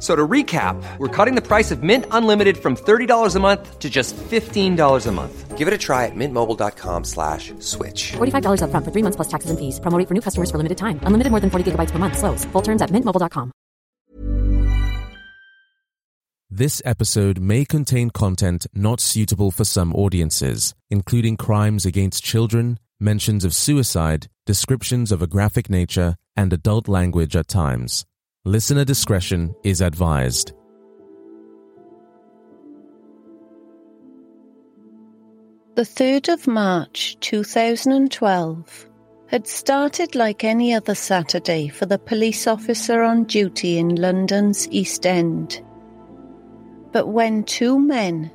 So to recap, we're cutting the price of Mint Unlimited from $30 a month to just $15 a month. Give it a try at mintmobile.com/switch. $45 up front for 3 months plus taxes and fees. Promo rate for new customers for limited time. Unlimited more than 40 gigabytes per month. Slows full terms at mintmobile.com. This episode may contain content not suitable for some audiences, including crimes against children, mentions of suicide, descriptions of a graphic nature, and adult language at times. Listener discretion is advised. The 3rd of March 2012 had started like any other Saturday for the police officer on duty in London's East End. But when two men,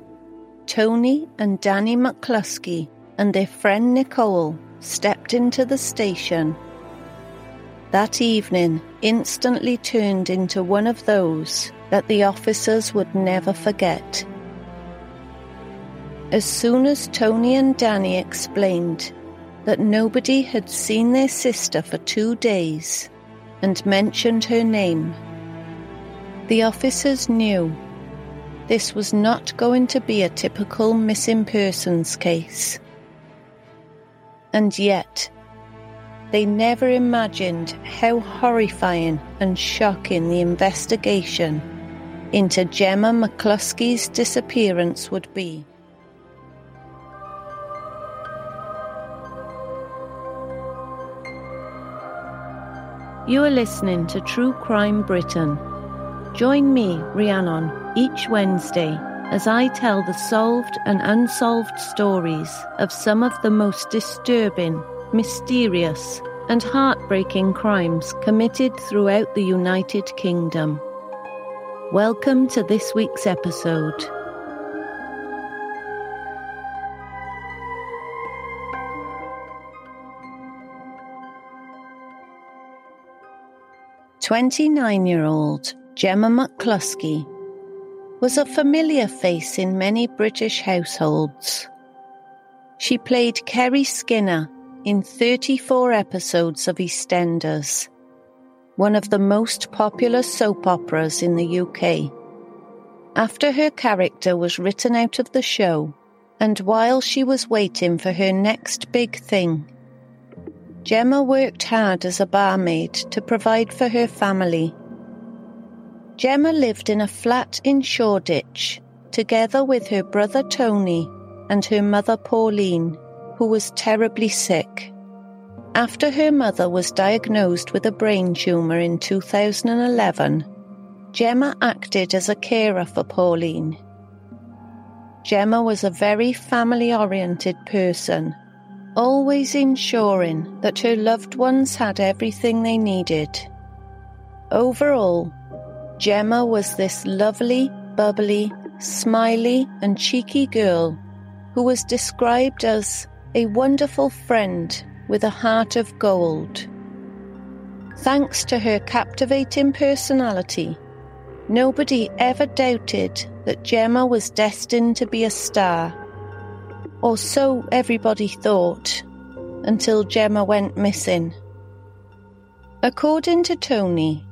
Tony and Danny McCluskie, and their friend Nicole, stepped into the station, that evening instantly turned into one of those that the officers would never forget. As soon as Tony and Danny explained that nobody had seen their sister for 2 days and mentioned her name, the officers knew this was not going to be a typical missing persons case. And yet, they never imagined how horrifying and shocking the investigation into Gemma McCluskie's disappearance would be. You are listening to True Crime Britain. Join me, Rhiannon, each Wednesday as I tell the solved and unsolved stories of some of the most disturbing, mysterious and heartbreaking crimes committed throughout the United Kingdom. Welcome to this week's episode. Twenty-nine-year-old Gemma McCluskie was a familiar face in many British households. She played Kerry Skinner in 34 episodes of EastEnders, one of the most popular soap operas in the UK. After her character was written out of the show, and while she was waiting for her next big thing, Gemma worked hard as a barmaid to provide for her family. Gemma lived in a flat in Shoreditch, together with her brother Tony and her mother Pauline, who was terribly sick. After her mother was diagnosed with a brain tumour in 2011, Gemma acted as a carer for Pauline. Gemma was a very family-oriented person, always ensuring that her loved ones had everything they needed. Overall, Gemma was this lovely, bubbly, smiley and cheeky girl who was described as a wonderful friend with a heart of gold. Thanks to her captivating personality, nobody ever doubted that Gemma was destined to be a star, or so everybody thought, until Gemma went missing. According to Tony,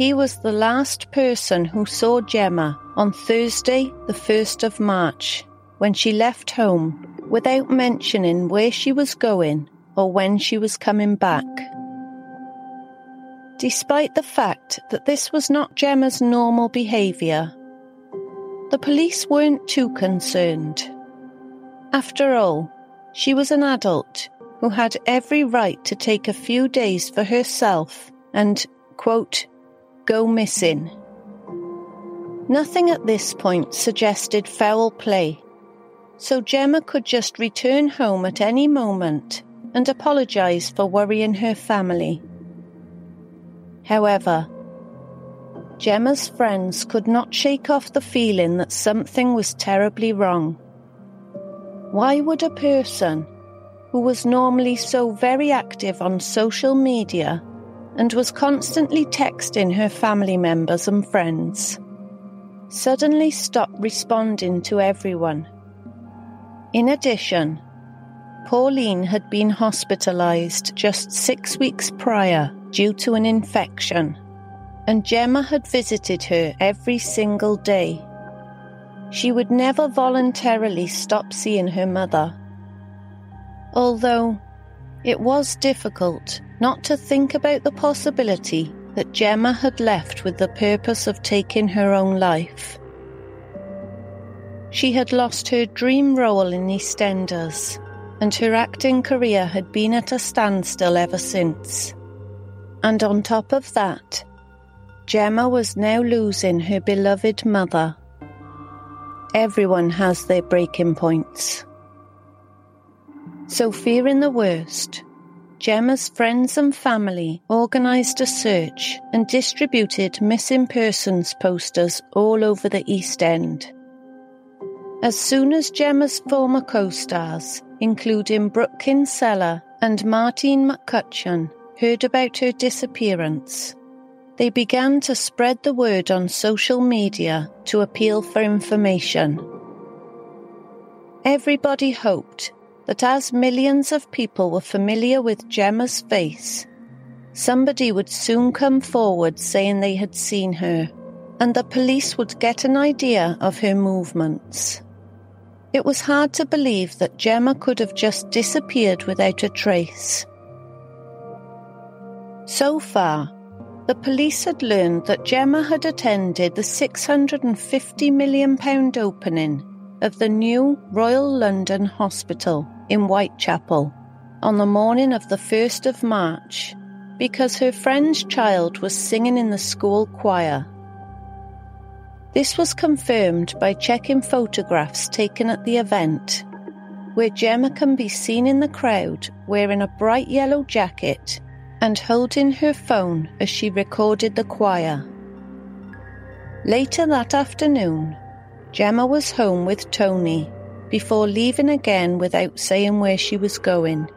He was the last person who saw Gemma on Thursday, the 1st of March, when she left home, without mentioning where she was going or when she was coming back. Despite the fact that this was not Gemma's normal behaviour, the police weren't too concerned. After all, she was an adult who had every right to take a few days for herself and, quote, go missing. Nothing at this point suggested foul play, so Gemma could just return home at any moment and apologise for worrying her family. However, Gemma's friends could not shake off the feeling that something was terribly wrong. Why would a person who was normally so very active on social media and was constantly texting her family members and friends suddenly stop responding to everyone? In addition, Pauline had been hospitalised just 6 weeks prior due to an infection, and Gemma had visited her every single day. She would never voluntarily stop seeing her mother. Although it was difficult not to think about the possibility that Gemma had left with the purpose of taking her own life. She had lost her dream role in EastEnders, and her acting career had been at a standstill ever since. And on top of that, Gemma was now losing her beloved mother. Everyone has their breaking points. So fearing the worst, Gemma's friends and family organised a search and distributed missing persons posters all over the East End. As soon as Gemma's former co-stars, including Brooke Kinsella and Martine McCutcheon, heard about her disappearance, they began to spread the word on social media to appeal for information. Everybody hoped that as millions of people were familiar with Gemma's face, somebody would soon come forward saying they had seen her, and the police would get an idea of her movements. It was hard to believe that Gemma could have just disappeared without a trace. So far, the police had learned that Gemma had attended the £650 million opening of the new Royal London Hospital in Whitechapel on the morning of the 1st of March because her friend's child was singing in the school choir. This was confirmed by checking photographs taken at the event, where Gemma can be seen in the crowd wearing a bright yellow jacket and holding her phone as she recorded the choir. Later that afternoon, Gemma was home with Tony before leaving again without saying where she was going.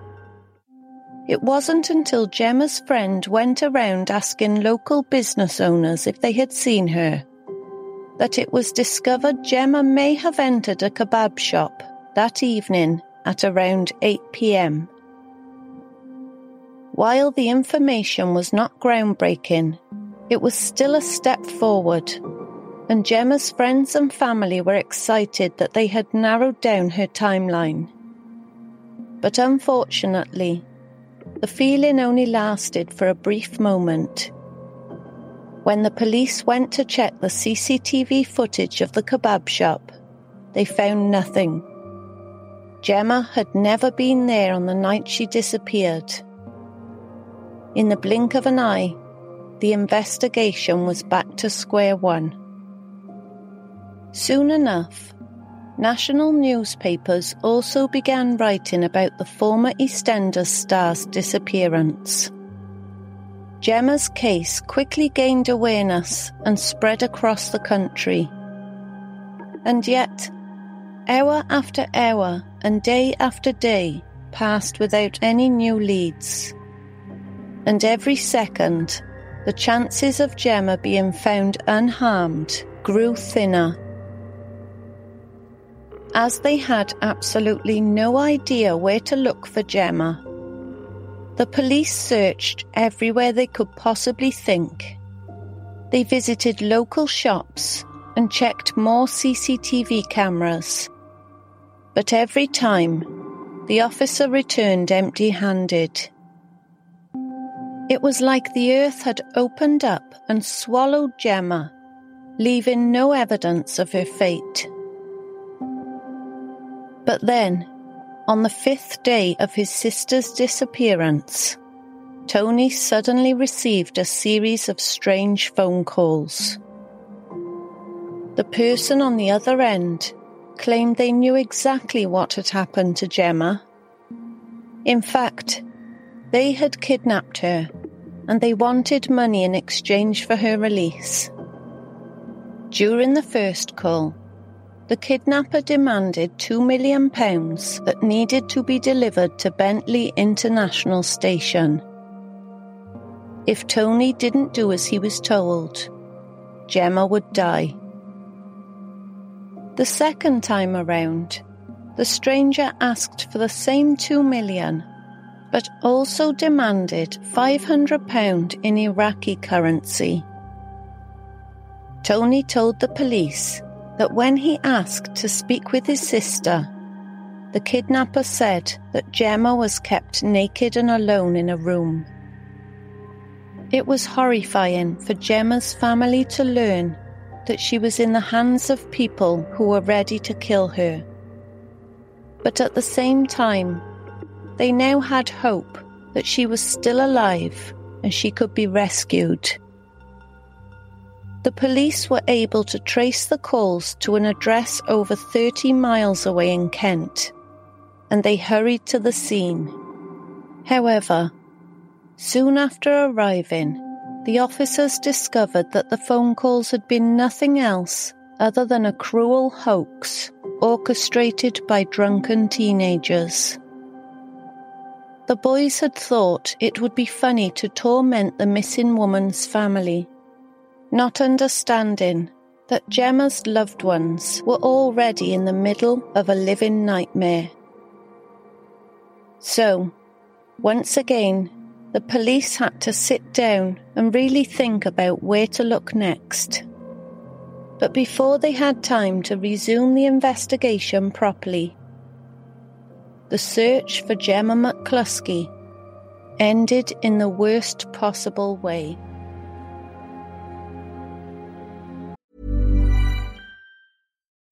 It wasn't until Gemma's friend went around asking local business owners if they had seen her that it was discovered Gemma may have entered a kebab shop that evening at around 8 p.m. While the information was not groundbreaking, it was still a step forward, and Gemma's friends and family were excited that they had narrowed down her timeline. But unfortunately, the feeling only lasted for a brief moment. When the police went to check the CCTV footage of the kebab shop, they found nothing. Gemma had never been there on the night she disappeared. In the blink of an eye, the investigation was back to square one. Soon enough, national newspapers also began writing about the former EastEnders star's disappearance. Gemma's case quickly gained awareness and spread across the country. And yet, hour after hour and day after day passed without any new leads. And every second, the chances of Gemma being found unharmed grew thinner. As they had absolutely no idea where to look for Gemma, the police searched everywhere they could possibly think, They visited local shops and checked more CCTV cameras. But every time, the officer returned empty-handed. It was like the earth had opened up and swallowed Gemma, leaving no evidence of her fate. But then, on the fifth day of his sister's disappearance, Tony suddenly received a series of strange phone calls. The person on the other end claimed they knew exactly what had happened to Gemma. In fact, they had kidnapped her, and they wanted money in exchange for her release. During the first call, the kidnapper demanded £2 million that needed to be delivered to Bentley International Station. If Tony didn't do as he was told, Gemma would die. The second time around, the stranger asked for the same £2 million, but also demanded £500 in Iraqi currency. Tony told the police that when he asked to speak with his sister, the kidnapper said that Gemma was kept naked and alone in a room. It was horrifying for Gemma's family to learn that she was in the hands of people who were ready to kill her. But at the same time, they now had hope that she was still alive and she could be rescued. The police were able to trace the calls to an address over 30 miles away in Kent, and they hurried to the scene. However, soon after arriving, the officers discovered that the phone calls had been nothing else other than a cruel hoax orchestrated by drunken teenagers. The boys had thought it would be funny to torment the missing woman's family, not understanding that Gemma's loved ones were already in the middle of a living nightmare. So, once again, the police had to sit down and really think about where to look next. But before they had time to resume the investigation properly, the search for Gemma McCluskie ended in the worst possible way.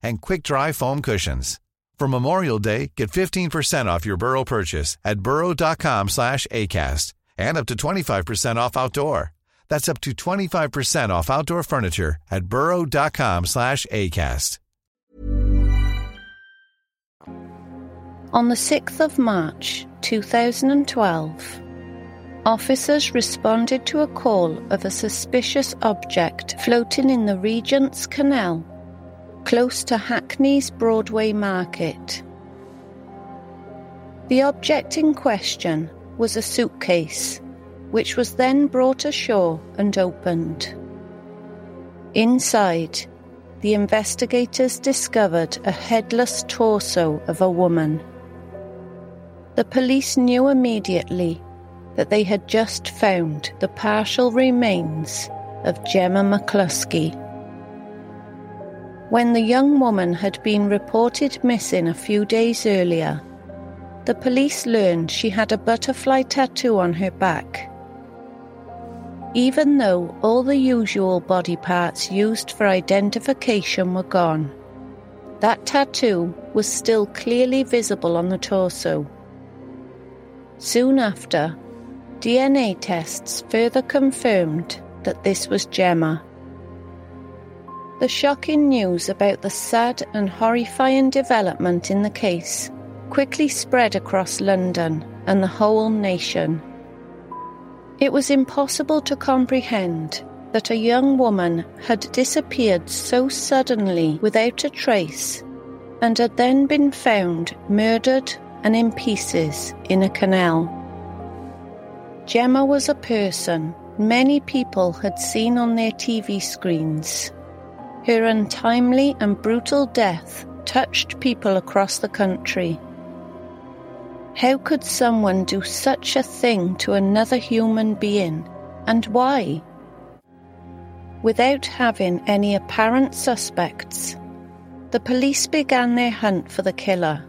and quick-dry foam cushions. For Memorial Day, get 15% off your Burrow purchase at burrow.com/ACAST and up to 25% off outdoor. That's up to 25% off outdoor furniture at burrow.com/ACAST. On the 6th of March, 2012, officers responded to a call of a suspicious object floating in the Regent's Canal, close to Hackney's Broadway Market. The object in question was a suitcase, which was then brought ashore and opened. Inside, the investigators discovered a headless torso of a woman. The police knew immediately that they had just found the partial remains of Gemma McCluskie. When the young woman had been reported missing a few days earlier, the police learned she had a butterfly tattoo on her back. Even though all the usual body parts used for identification were gone, that tattoo was still clearly visible on the torso. Soon after, DNA tests further confirmed that this was Gemma. The shocking news about the sad and horrifying development in the case quickly spread across London and the whole nation. It was impossible to comprehend that a young woman had disappeared so suddenly without a trace and had then been found murdered and in pieces in a canal. Gemma was a person many people had seen on their TV screens. Her untimely and brutal death touched people across the country. How could someone do such a thing to another human being, and why? Without having any apparent suspects, the police began their hunt for the killer.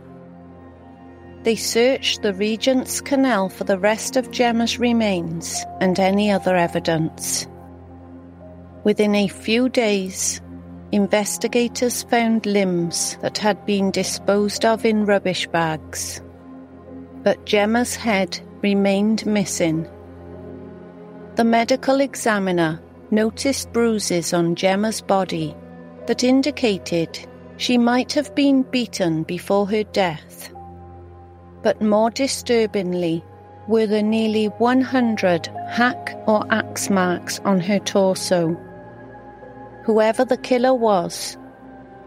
They searched the Regent's Canal for the rest of Gemma's remains and any other evidence. Within a few days, investigators found limbs that had been disposed of in rubbish bags. But Gemma's head remained missing. The medical examiner noticed bruises on Gemma's body that indicated she might have been beaten before her death. But more disturbingly were the nearly 100 hack or axe marks on her torso. Whoever the killer was,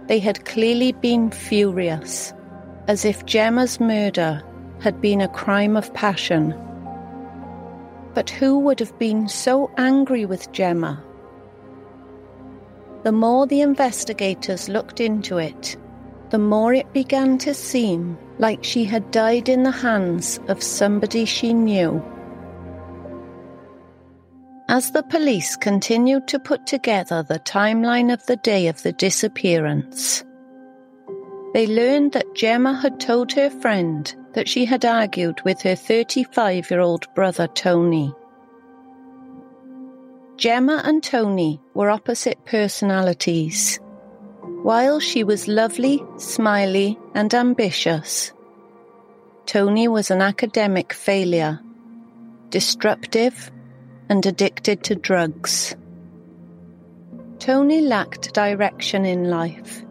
they had clearly been furious, as if Gemma's murder had been a crime of passion. But who would have been so angry with Gemma? The more the investigators looked into it, the more it began to seem like she had died in the hands of somebody she knew. As the police continued to put together the timeline of the day of the disappearance, they learned that Gemma had told her friend that she had argued with her 35-year-old brother Tony. Gemma and Tony were opposite personalities. While she was lovely, smiley and ambitious, Tony was an academic failure, disruptive and addicted to drugs. Tony lacked direction in life.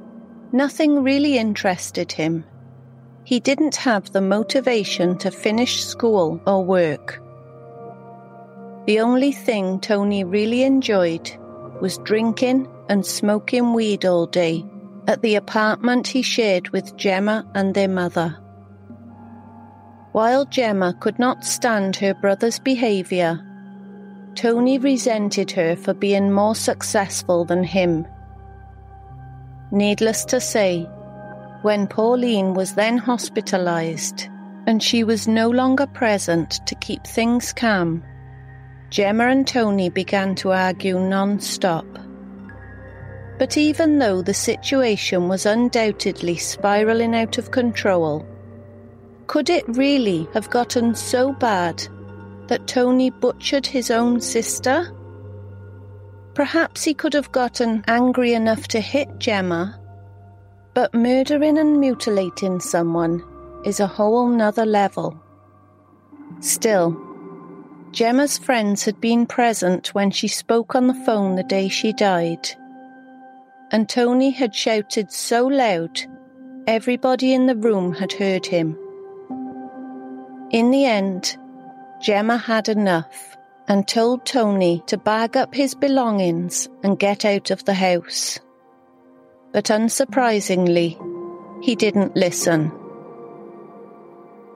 Nothing really interested him. He didn't have the motivation to finish school or work. The only thing Tony really enjoyed was drinking and smoking weed all day at the apartment he shared with Gemma and their mother. While Gemma could not stand her brother's behaviour, Tony resented her for being more successful than him. Needless to say, when Pauline was then hospitalised and she was no longer present to keep things calm, Gemma and Tony began to argue non-stop. But even though the situation was undoubtedly spiralling out of control, could it really have gotten so bad that Tony butchered his own sister? Perhaps he could have gotten angry enough to hit Gemma, but murdering and mutilating someone is a whole nother level. Still, Gemma's friends had been present when she spoke on the phone the day she died, and Tony had shouted so loud everybody in the room had heard him. In the end, Gemma had enough and told Tony to bag up his belongings and get out of the house. But unsurprisingly, he didn't listen.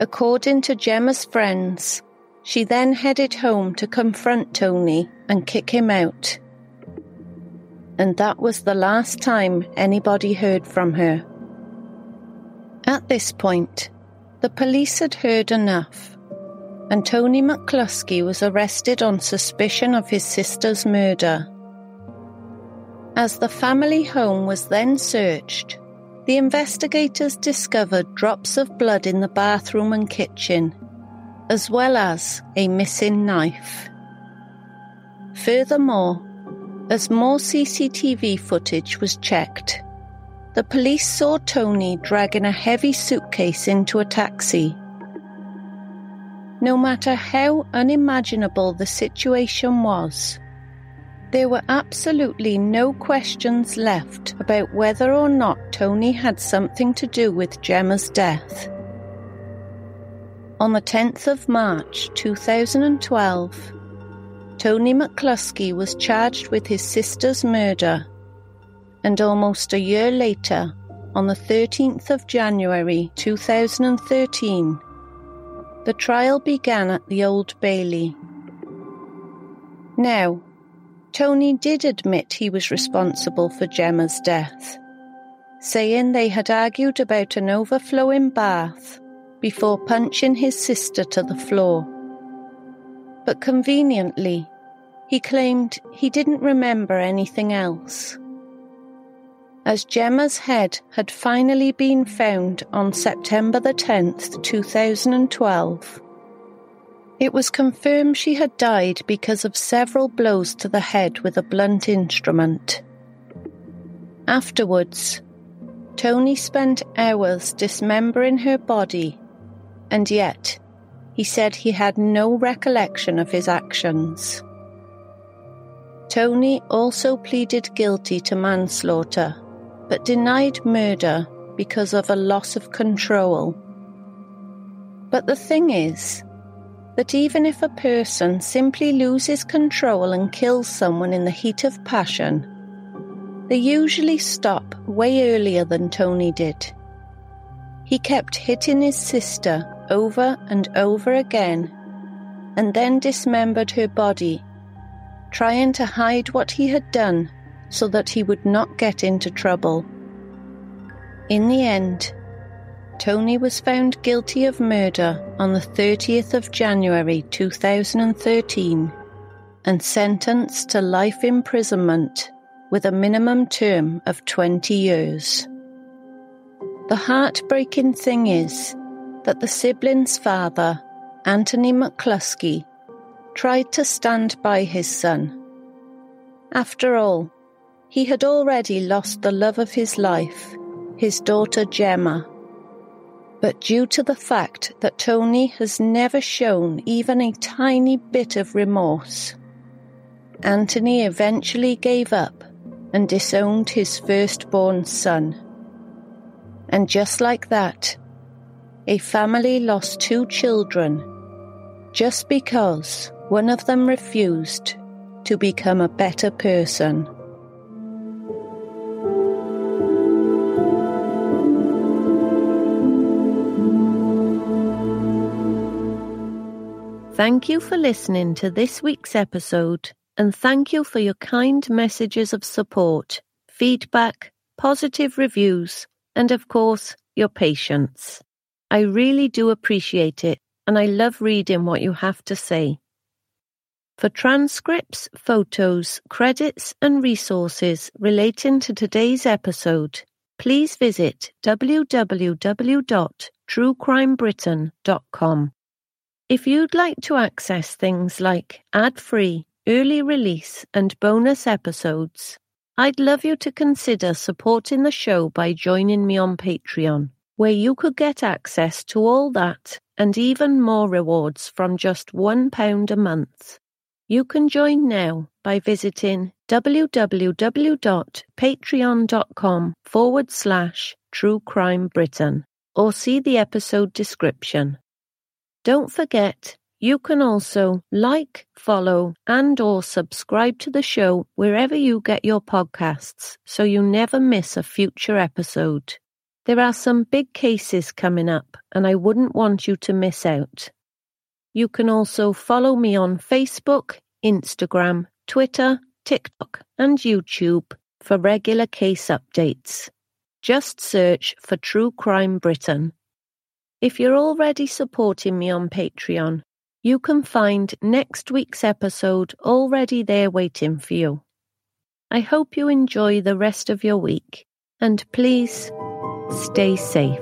According to Gemma's friends, she then headed home to confront Tony and kick him out. And that was the last time anybody heard from her. At this point, the police had heard enough, and Tony McCluskie was arrested on suspicion of his sister's murder. As the family home was then searched, the investigators discovered drops of blood in the bathroom and kitchen, as well as a missing knife. Furthermore, as more CCTV footage was checked, the police saw Tony dragging a heavy suitcase into a taxi. No matter how unimaginable the situation was, There were absolutely no questions left about whether or not Tony had something to do with Gemma's death. On the 10th of March 2012, Tony McCluskie was charged with his sister's murder, and almost a year later, on the 13th of January 2013, the trial began at the Old Bailey. Now, Tony did admit he was responsible for Gemma's death, saying they had argued about an overflowing bath before punching his sister to the floor. But conveniently, he claimed he didn't remember anything else. As Gemma's head had finally been found on September the 10th, 2012, it was confirmed she had died because of several blows to the head with a blunt instrument. Afterwards, Tony spent hours dismembering her body, and yet he said he had no recollection of his actions. Tony also pleaded guilty to manslaughter, but denied murder because of a loss of control. But the thing is, that even if a person simply loses control and kills someone in the heat of passion, they usually stop way earlier than Tony did. He kept hitting his sister over and over again, and then dismembered her body, trying to hide what he had done so that he would not get into trouble. In the end, Tony was found guilty of murder on the 30th of January 2013 and sentenced to life imprisonment with a minimum term of 20 years. The heartbreaking thing is that the siblings' father, Anthony McCluskie, tried to stand by his son. After all, he had already lost the love of his life, his daughter Gemma. But due to the fact that Tony has never shown even a tiny bit of remorse, Anthony eventually gave up and disowned his firstborn son. And just like that, a family lost two children just because one of them refused to become a better person. Thank you for listening to this week's episode, and thank you for your kind messages of support, feedback, positive reviews, and of course, your patience. I really do appreciate it, and I love reading what you have to say. For transcripts, photos, credits, and resources relating to today's episode, please visit www.truecrimebritain.com. If you'd like to access things like ad-free, early release and bonus episodes, I'd love you to consider supporting the show by joining me on Patreon, where you could get access to all that and even more rewards from just £1 a month. You can join now by visiting www.patreon.com/truecrimebritain or see the episode description. Don't forget, you can also like, follow, and or subscribe to the show wherever you get your podcasts so you never miss a future episode. There are some big cases coming up and I wouldn't want you to miss out. You can also follow me on Facebook, Instagram, Twitter, TikTok, and YouTube for regular case updates. Just search for True Crime Britain. If you're already supporting me on Patreon, you can find next week's episode already there waiting for you. I hope you enjoy the rest of your week, and please stay safe.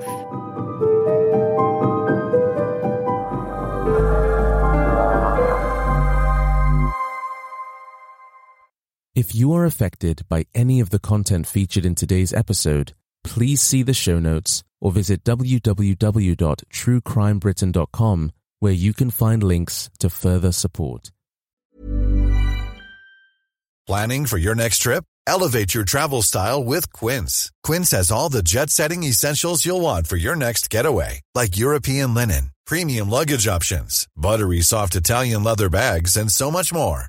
If you are affected by any of the content featured in today's episode, please see the show notes or visit www.truecrimebritain.com where you can find links to further support. Planning for your next trip? Elevate your travel style with Quince. Quince has all the jet-setting essentials you'll want for your next getaway, like European linen, premium luggage options, buttery soft Italian leather bags, and so much more.